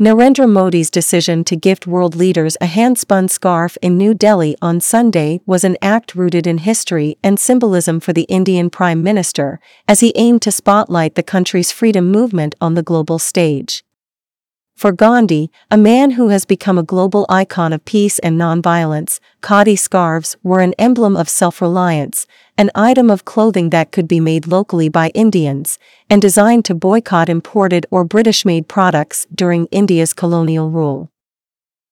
Narendra Modi's decision to gift world leaders a hand-spun scarf in New Delhi on Sunday was an act rooted in history and symbolism for the Indian Prime Minister, as he aimed to spotlight the country's freedom movement on the global stage. For Gandhi, a man who has become a global icon of peace and non-violence, Khadi scarves were an emblem of self-reliance, an item of clothing that could be made locally by Indians, and designed to boycott imported or British-made products during India's colonial rule.